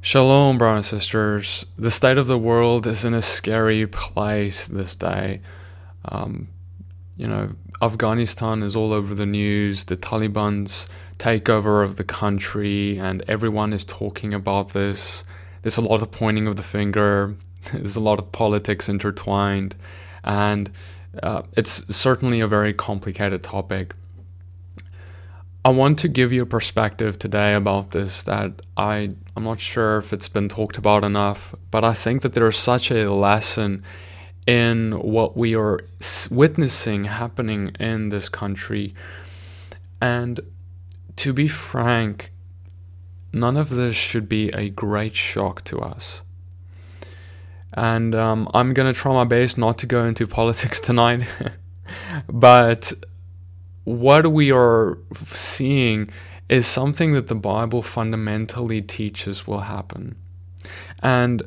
Shalom, brothers and sisters. The state of the world is in a scary place this day. Afghanistan is all over the news, the Taliban's takeover of the country, and everyone is talking about this. There's a lot of pointing of the finger. There's a lot of politics intertwined, and it's certainly a very complicated topic. I want to give you a perspective today about this that I'm not sure if it's been talked about enough, but I think that there is such a lesson in what we are witnessing happening in this country. And to be frank, none of this should be a great shock to us. And I'm going to try my best not to go into politics tonight, but what we are seeing is something that the Bible fundamentally teaches will happen. And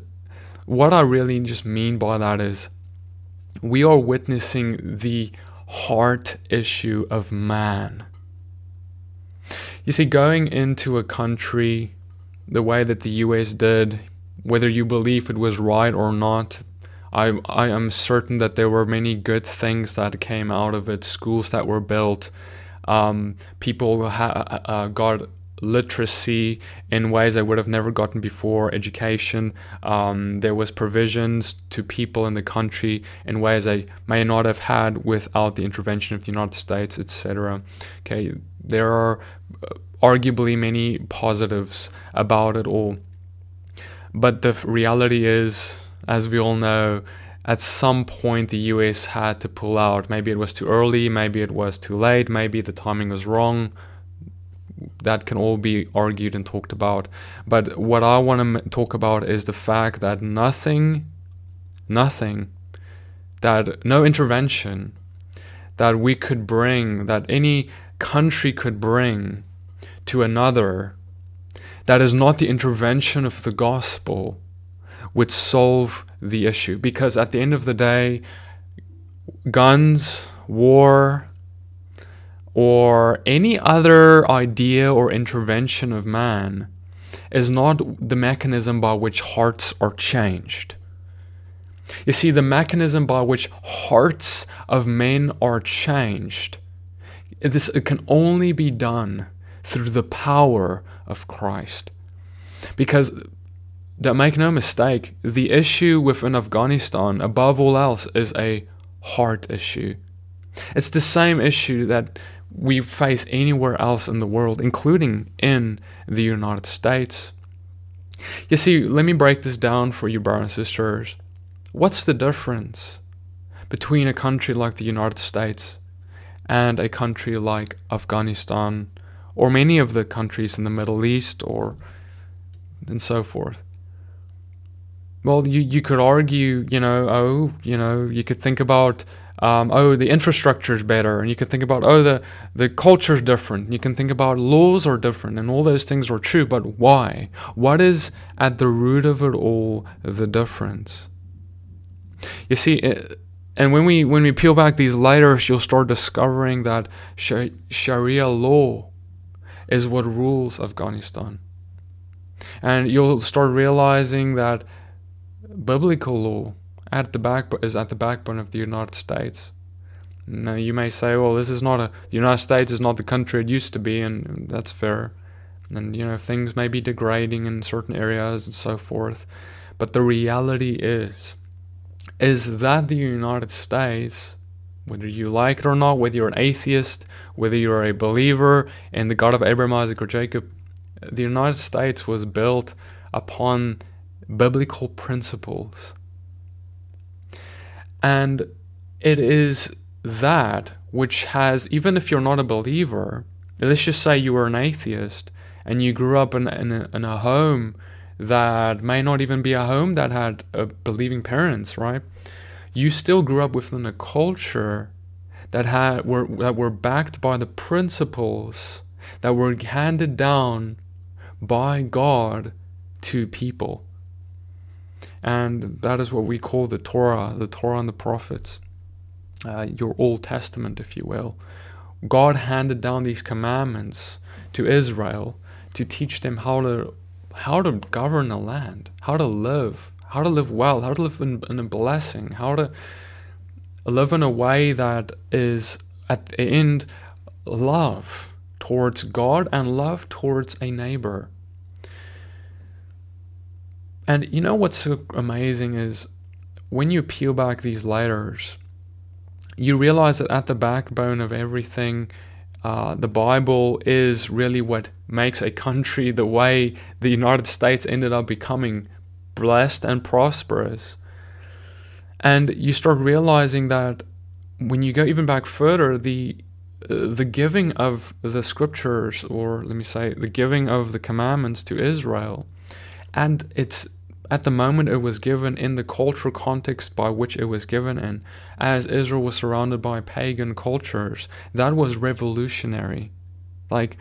what I really just mean by that is we are witnessing the heart issue of man. You see, going into a country the way that the US did, whether you believe it was right or not, I am certain that there were many good things that came out of it. Schools that were built, people got literacy in ways they would have never gotten before, education. There was provisions to people in the country in ways they may not have had without the intervention of the United States, etc. Okay, there are arguably many positives about it all. But the reality is, as we all know, at some point the US had to pull out. Maybe it was too early, maybe it was too late, maybe the timing was wrong. That can all be argued and talked about. But what I want to talk about is the fact that no intervention that we could bring, that any country could bring to another, that is not the intervention of the gospel, would solve the issue. Because at the end of the day, guns, war, or any other idea or intervention of man is not the mechanism by which hearts are changed. You see, the mechanism by which hearts of men are changed, it can only be done through the power of Christ. Because don't make no mistake, the issue within Afghanistan, above all else, is a heart issue. It's the same issue that we face anywhere else in the world, including in the United States. You see, let me break this down for you, brothers and sisters. What's the difference between a country like the United States and a country like Afghanistan, or many of the countries in the Middle East, or and so forth? Well, you could argue, you could think about, the infrastructure is better. And you could think about, the culture is different. You can think about laws are different, and all those things are true. But why? What is at the root of it all the difference? You see, and when we peel back these layers, you'll start discovering that Sharia law is what rules Afghanistan. And you'll start realizing that biblical law is at the backbone of the United States. Now you may say, well, the United States is not the country it used to be, and that's fair. And things may be degrading in certain areas and so forth. But the reality is that the United States, whether you like it or not, whether you're an atheist, whether you're a believer in the God of Abraham, Isaac, or Jacob, the United States was built upon biblical principles. And it is that which has, even if you're not a believer, let's just say you were an atheist and you grew up in a home that may not even be a home that had believing parents, right? You still grew up within a culture that were backed by the principles that were handed down by God to people. And that is what we call the Torah and the prophets, your Old Testament, if you will. God handed down these commandments to Israel to teach them how to how to govern a land, how to live well, how to live in a blessing, how to live in a way that is, at the end, love towards God and love towards a neighbor. And you know what's so amazing is when you peel back these layers, you realize that at the backbone of everything, the Bible is really what makes a country the way the United States ended up becoming blessed and prosperous. And you start realizing that when you go even back further, the giving of the scriptures, or let me say, the giving of the commandments to Israel, and it's at the moment it was given in the cultural context by which it was given in, as Israel was surrounded by pagan cultures, that was revolutionary. Like,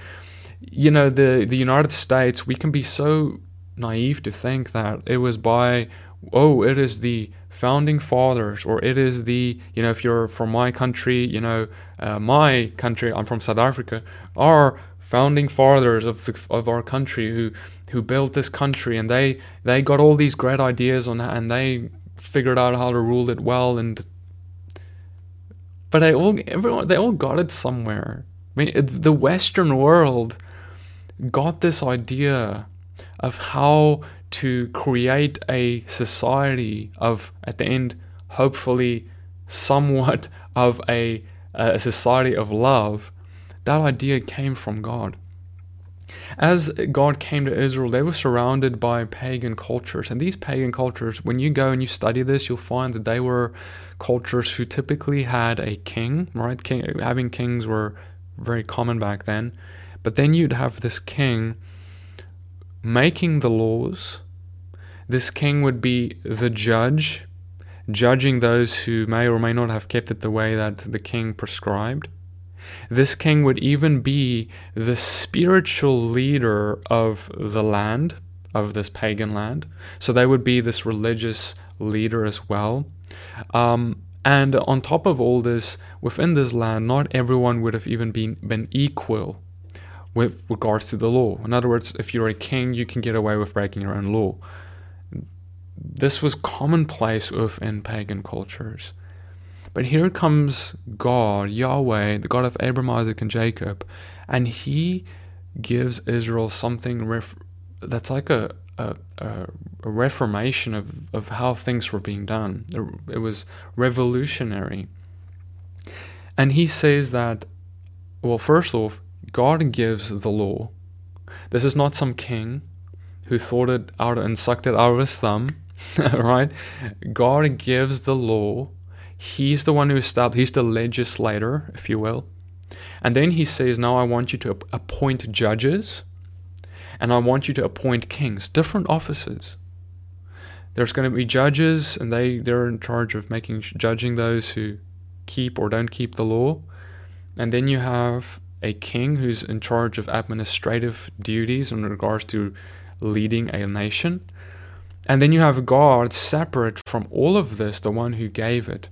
you know, the United States, we can be so naive to think that it was by, oh, it is the founding fathers, or it is the, you know, if you're from my country, you know, my country, I'm from South Africa, our founding fathers of our country who built this country, and they got all these great ideas on, and they figured out how to rule it well, but they all got it somewhere. I mean, the Western world got this idea of how to create a society of, at the end, hopefully somewhat of a society of love. That idea came from God. As God came to Israel, they were surrounded by pagan cultures. And these pagan cultures, when you go and you study this, you'll find that they were cultures who typically had a king, right? Having kings were very common back then. But then you'd have this king making the laws. This king would be the judge, judging those who may or may not have kept it the way that the king prescribed. This king would even be the spiritual leader of the land, of this pagan land. So they would be this religious leader as well. And on top of all this, within this land, not everyone would have even been equal with regards to the law. In other words, if you're a king, you can get away with breaking your own law. This was commonplace within pagan cultures. But here comes God, Yahweh, the God of Abraham, Isaac, and Jacob, and he gives Israel something that's like a reformation of how things were being done. It was revolutionary. And he says that, well, first off, God gives the law. This is not some king who thought it out and sucked it out of his thumb, right? God gives the law. He's the one who established, he's the legislator, if you will. And then he says, now I want you to appoint judges, and I want you to appoint kings, different offices. There's going to be judges, and they're in charge of judging those who keep or don't keep the law. And then you have a king who's in charge of administrative duties in regards to leading a nation. And then you have God separate from all of this, the one who gave it.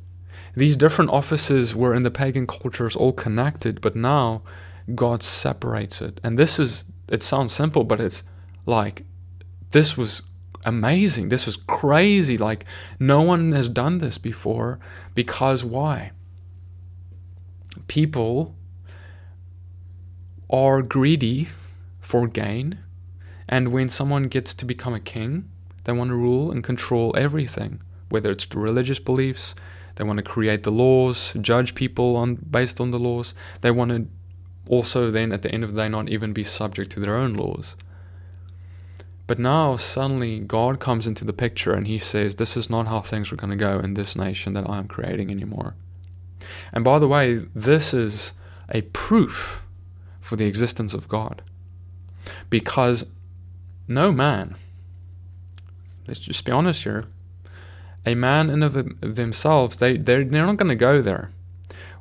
These different offices were in the pagan cultures all connected, but now God separates it. And this is, it sounds simple, but it's like, this was amazing. This was crazy. Like, no one has done this before, because why? People are greedy for gain, and when someone gets to become a king, they want to rule and control everything, whether it's religious beliefs, they want to create the laws, judge people based on the laws. They want to also then, at the end of the day, not even be subject to their own laws. But now suddenly God comes into the picture and he says, this is not how things are going to go in this nation that I'm creating anymore. And by the way, this is a proof for the existence of God. Because no man, let's just be honest here, a man in of themselves, they're not going to go there.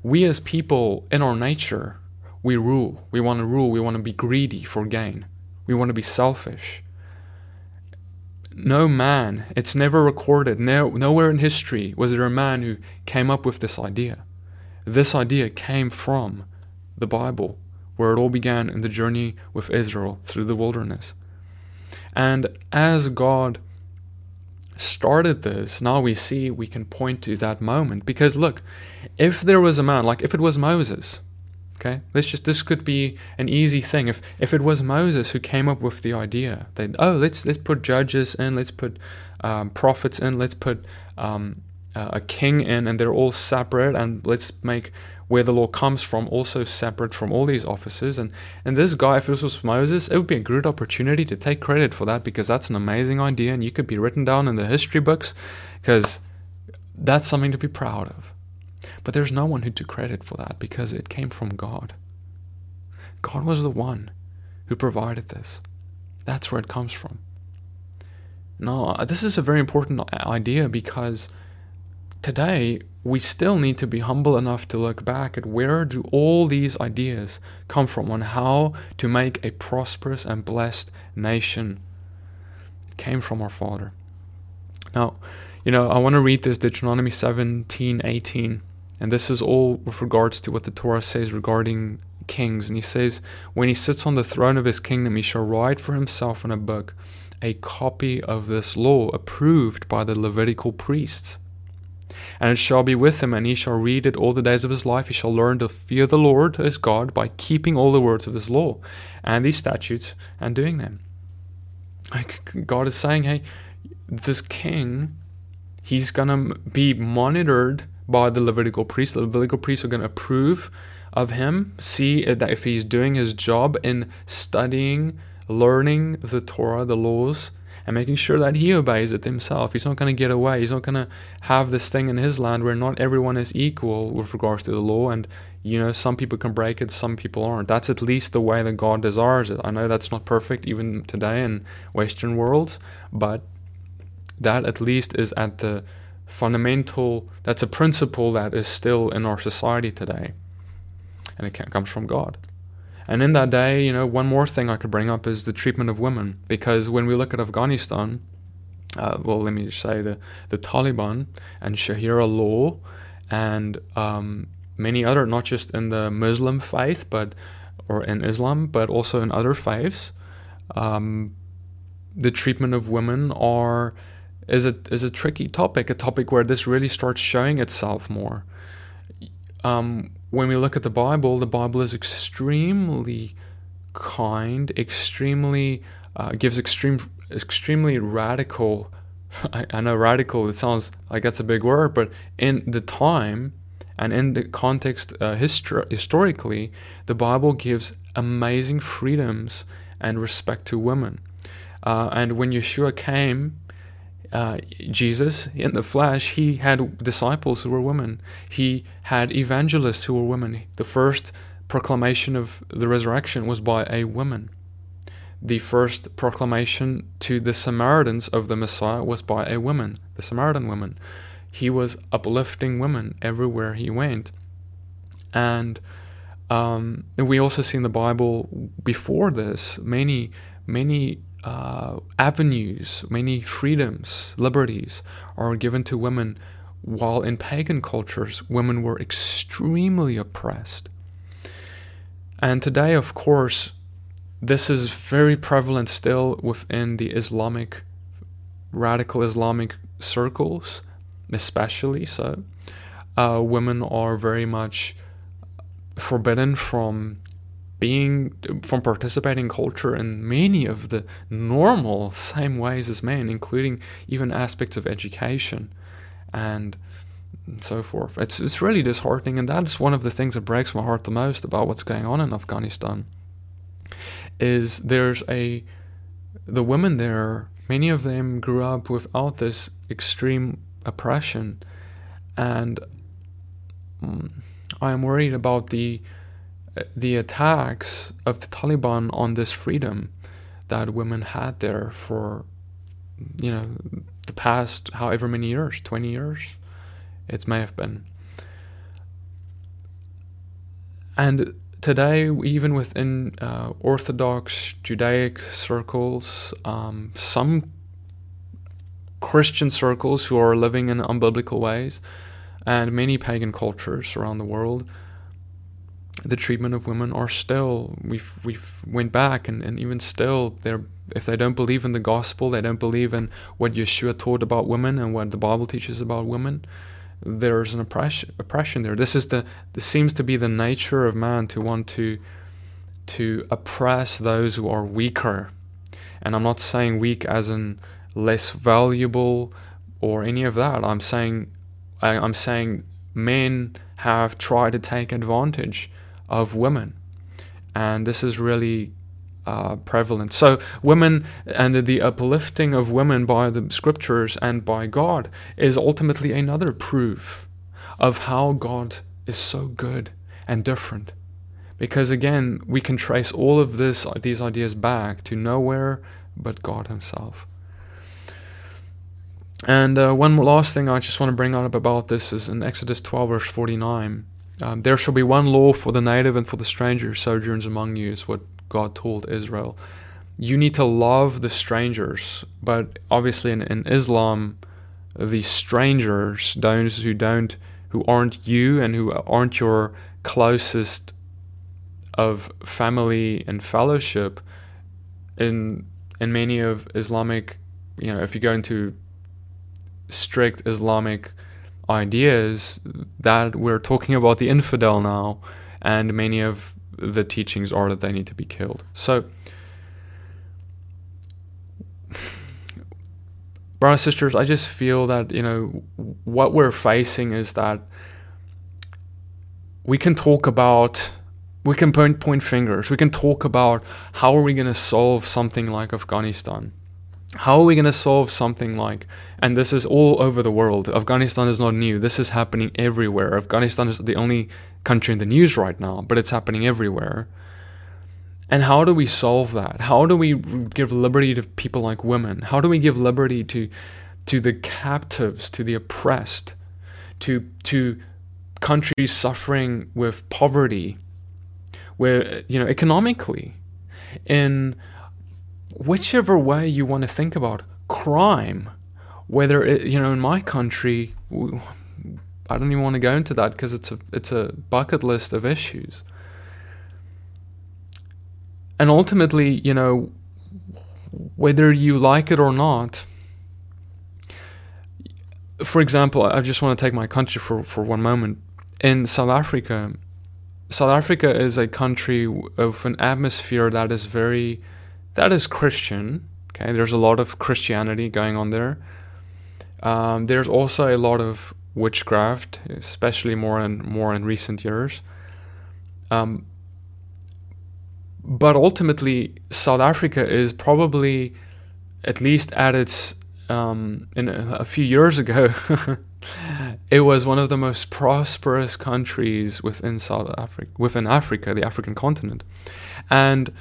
We as people, in our nature, we rule. We want to rule. We want to be greedy for gain. We want to be selfish. No man, it's never recorded, nowhere in history was there a man who came up with this idea. This idea came from the Bible, where it all began in the journey with Israel through the wilderness. And as God started this, now we see we can point to that moment. Because look, if there was a man, like if it was Moses, okay, this could be an easy thing. If it was Moses who came up with the idea, then let's put judges in, let's put prophets in, let's put a king in, and they're all separate, and let's make where the law comes from also separate from all these offices. And this guy, if this was Moses, it would be a great opportunity to take credit for that, because that's an amazing idea, and you could be written down in the history books, because that's something to be proud of. But there's no one who took credit for that, because it came from God. God was the one who provided this. That's where it comes from. Now, this is a very important idea, because today, we still need to be humble enough to look back at where do all these ideas come from on how to make a prosperous and blessed nation. It came from our Father. Now, you know, I want to read this Deuteronomy 17:18, and this is all with regards to what the Torah says regarding kings. And he says, when he sits on the throne of his kingdom, he shall write for himself in a book a copy of this law approved by the Levitical priests. And it shall be with him, and he shall read it all the days of his life. He shall learn to fear the Lord his God by keeping all the words of his law and these statutes and doing them. Like, God is saying, hey, this king, he's going to be monitored by the Levitical priests. The Levitical priests are going to approve of him, see that if he's doing his job in studying, learning the Torah, the laws, and making sure that he obeys it himself. He's not going to get away. He's not going to have this thing in his land where not everyone is equal with regards to the law. And, you know, some people can break it, some people aren't. That's at least the way that God desires it. I know that's not perfect even today in Western worlds, but that at least is at the fundamental, that's a principle that is still in our society today. And it comes from God. And in that day, you know, one more thing I could bring up is the treatment of women. Because when we look at Afghanistan, well, let me just say the Taliban and Sharia law and many other, not just in the Muslim faith, but or in Islam, but also in other faiths, the treatment of women is a tricky topic, a topic where this really starts showing itself more. When we look at the Bible is extremely kind, extremely gives extremely radical. I know radical, it sounds like that's a big word, but in the time and in the context historically, the Bible gives amazing freedoms and respect to women. And when Yeshua came, Jesus in the flesh, he had disciples who were women. He had evangelists who were women. The first proclamation of the resurrection was by a woman. The first proclamation to the Samaritans of the Messiah was by a woman, the Samaritan woman. He was uplifting women everywhere he went. And we also see in the Bible before this many avenues, many freedoms, liberties are given to women, while in pagan cultures, women were extremely oppressed. And today, of course, this is very prevalent still within the Islamic, radical Islamic circles, especially so. Women are very much forbidden from participating in culture in many of the normal same ways as men, including even aspects of education and so forth. It's really disheartening, and that's one of the things that breaks my heart the most about what's going on in Afghanistan. Is the women there, many of them grew up without this extreme oppression, and I am worried about the attacks of the Taliban on this freedom that women had there for, you know, the past however many years, 20 years it may have been. And today, even within Orthodox Judaic circles, some Christian circles who are living in unbiblical ways, and many pagan cultures around the world, the treatment of women are still, we've went back, and even still, they're, if they don't believe in the gospel, they don't believe in what Yeshua taught about women and what the Bible teaches about women, there's an oppression there. This seems to be the nature of man, to want to oppress those who are weaker. And I'm not saying weak as in less valuable or any of that. I'm saying men have tried to take advantage of women, and this is really prevalent. So women, and the uplifting of women by the scriptures and by God, is ultimately another proof of how God is so good and different. Because again, we can trace all of these ideas back to nowhere but God himself. And one last thing I just want to bring up about this is in Exodus 12 verse 49. There shall be one law for the native and for the stranger who sojourns among you, is what God told Israel. You need to love the strangers, but obviously in Islam, the strangers, those who aren't you and who aren't your closest of family and fellowship, in many of Islamic, if you go into strict Islamic ideas, that we're talking about the infidel now, and many of the teachings are that they need to be killed. So, brothers and sisters, I just feel that, what we're facing is that we can talk about, we can point fingers, we can talk about how are we going to solve something like Afghanistan. How are we going to solve something like, and this is all over the world, Afghanistan is not new, this is happening everywhere. Afghanistan is the only country in the news right now, but it's happening everywhere. And how do we solve that? How do we give liberty to people like women? How do we give liberty to the captives, to the oppressed, to countries suffering with poverty, where, economically, in whichever way you want to think about crime, whether it, in my country, I don't even want to go into that because it's a bucket list of issues. And ultimately, whether you like it or not, for example, I just want to take my country for one moment. In South Africa is a country of an atmosphere that is very, that is Christian, okay? There's a lot of Christianity going on there. There's also a lot of witchcraft, especially more in recent years. But ultimately, South Africa is probably, at least at its, in a few years ago, it was one of the most prosperous countries within Africa, the African continent. And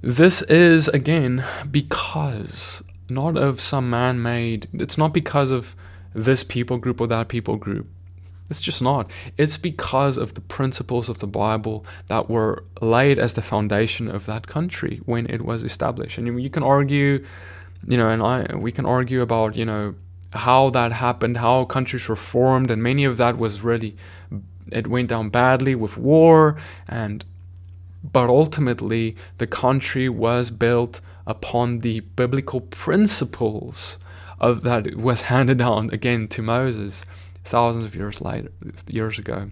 this is, again, because not of some man-made, it's not because of this people group or that people group. It's just not. It's because of the principles of the Bible that were laid as the foundation of that country when it was established. And you can argue, we can argue about, how that happened, how countries were formed, and many of that was really, it went down badly with war and. But ultimately, the country was built upon the biblical principles of that was handed down again to Moses thousands of years ago.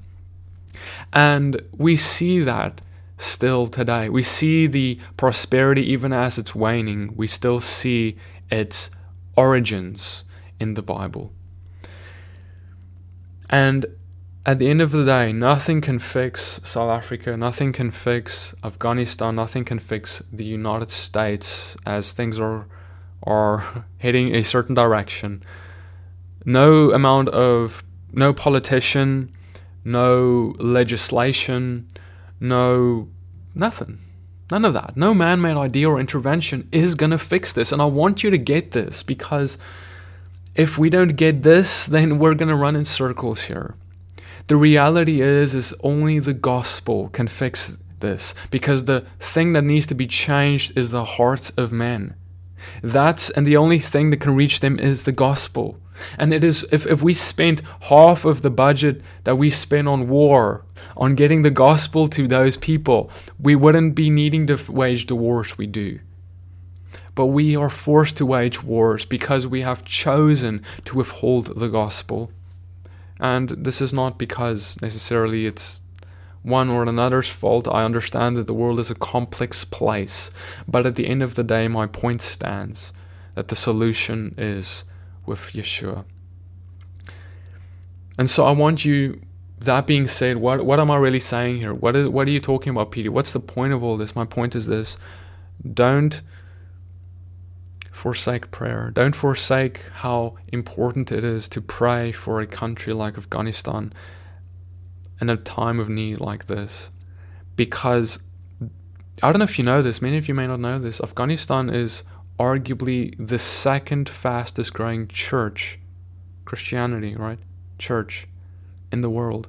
And we see that still today. We see the prosperity even as it's waning. We still see its origins in the Bible. And at the end of the day, nothing can fix South Africa, nothing can fix Afghanistan, nothing can fix the United States as things are heading a certain direction. No politician, no legislation, nothing. None of that. No man-made idea or intervention is going to fix this. And I want you to get this, because if we don't get this, then we're going to run in circles here. The reality is only the gospel can fix this, because the thing that needs to be changed is the hearts of men. And the only thing that can reach them is the gospel. And it is, if we spent half of the budget that we spent on war, on getting the gospel to those people, we wouldn't be needing to wage the wars we do. But we are forced to wage wars because we have chosen to withhold the gospel. And this is not because necessarily it's one or another's fault. I understand that the world is a complex place. But at the end of the day, my point stands that the solution is with Yeshua. And so I want you, that being said, what am I really saying here? What are you talking about, Peter? What's the point of all this? My point is this: don't forsake prayer. Don't forsake how important it is to pray for a country like Afghanistan in a time of need like this. Because, I don't know if you know this, many of you may not know this, Afghanistan is arguably the second fastest growing church, Christianity, right? Church in the world.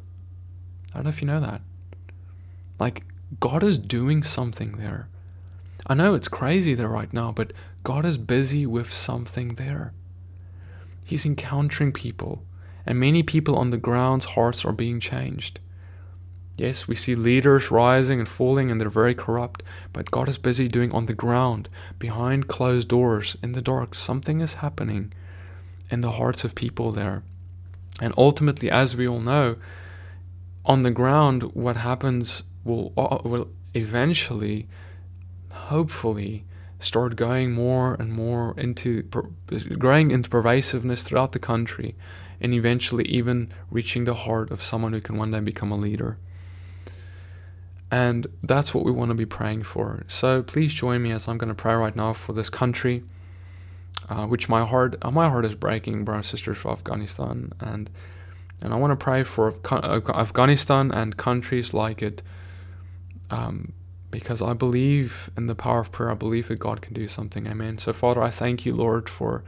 I don't know if you know that. Like, God is doing something there. I know it's crazy there right now, but God is busy with something there. He's encountering people, and many people on the ground's hearts are being changed. Yes, we see leaders rising and falling, and they're very corrupt, but God is busy doing on the ground, behind closed doors, in the dark. Something is happening in the hearts of people there. And ultimately, as we all know, on the ground, what happens will eventually, hopefully, start going more and more into, growing into pervasiveness throughout the country, and eventually even reaching the heart of someone who can one day become a leader. And that's what we want to be praying for. So please join me as I'm going to pray right now for this country, which my heart is breaking, brothers and sisters, for Afghanistan. And I want to pray for Afghanistan and countries like it, because I believe in the power of prayer. I believe that God can do something. Amen. So Father, I thank you, Lord, for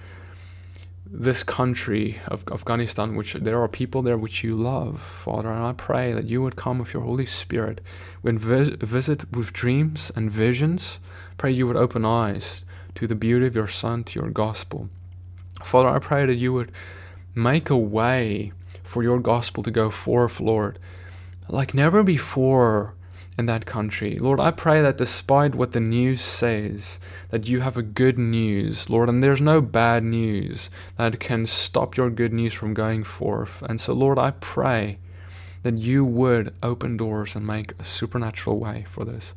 this country of Afghanistan, which there are people there which you love, Father, and I pray that you would come with your Holy Spirit, and visit with dreams and visions. Pray you would open eyes to the beauty of your Son, to your gospel. Father, I pray that you would make a way for your gospel to go forth, Lord, like never before in that country. Lord, I pray that despite what the news says, that you have a good news, Lord, and there's no bad news that can stop your good news from going forth. And so, Lord, I pray that you would open doors and make a supernatural way for this.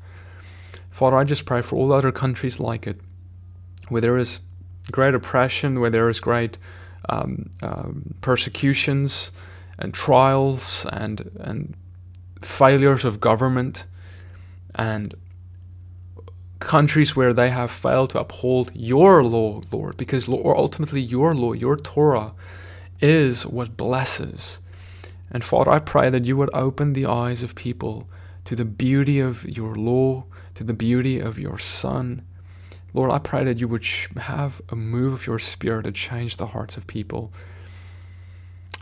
Father, I just pray for all other countries like it, where there is great oppression, where there is great persecutions and trials and failures of government, and countries where they have failed to uphold your law, Lord, because ultimately your law, your Torah, is what blesses. And Father, I pray that you would open the eyes of people to the beauty of your law, to the beauty of your Son. Lord, I pray that you would have a move of your Spirit to change the hearts of people.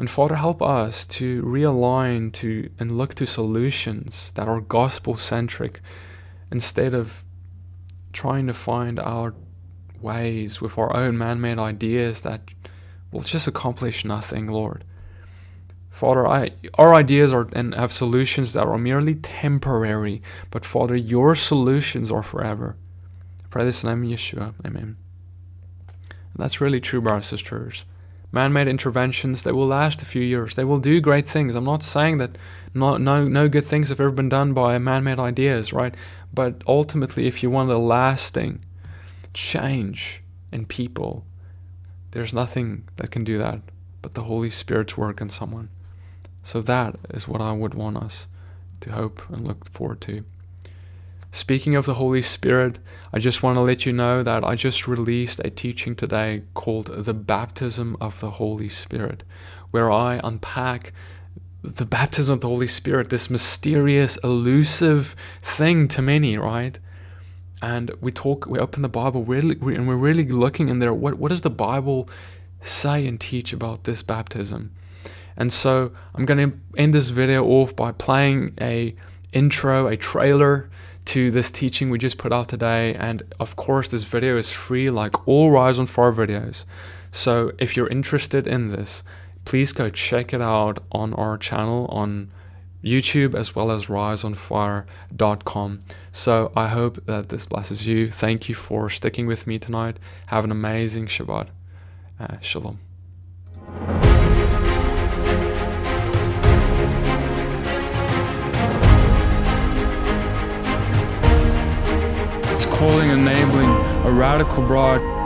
And Father, help us to realign to and look to solutions that are gospel-centric, instead of trying to find our ways with our own man-made ideas that will just accomplish nothing, Lord. Father, our ideas are and have solutions that are merely temporary, but Father, your solutions are forever. I pray this in the name of Yeshua. Amen. And that's really true, brothers and sisters. Man-made interventions, they will last a few years. They will do great things. I'm not saying that no good things have ever been done by man-made ideas, right? But ultimately, if you want a lasting change in people, there's nothing that can do that but the Holy Spirit's work in someone. So that is what I would want us to hope and look forward to. Speaking of the Holy Spirit, I just want to let you know that I just released a teaching today called The Baptism of the Holy Spirit, where I unpack the baptism of the Holy Spirit, this mysterious, elusive thing to many, right? And we open the Bible, and we're really looking in there, what does the Bible say and teach about this baptism? And so I'm going to end this video off by playing a intro, a trailer to this teaching we just put out today. And of course, this video is free, like all Rise on Fire videos. So if you're interested in this, please go check it out on our channel on YouTube, as well as riseonfire.com. So I hope that this blesses you. Thank you for sticking with me tonight. Have an amazing Shabbat. Shalom. Calling, enabling a radical bride.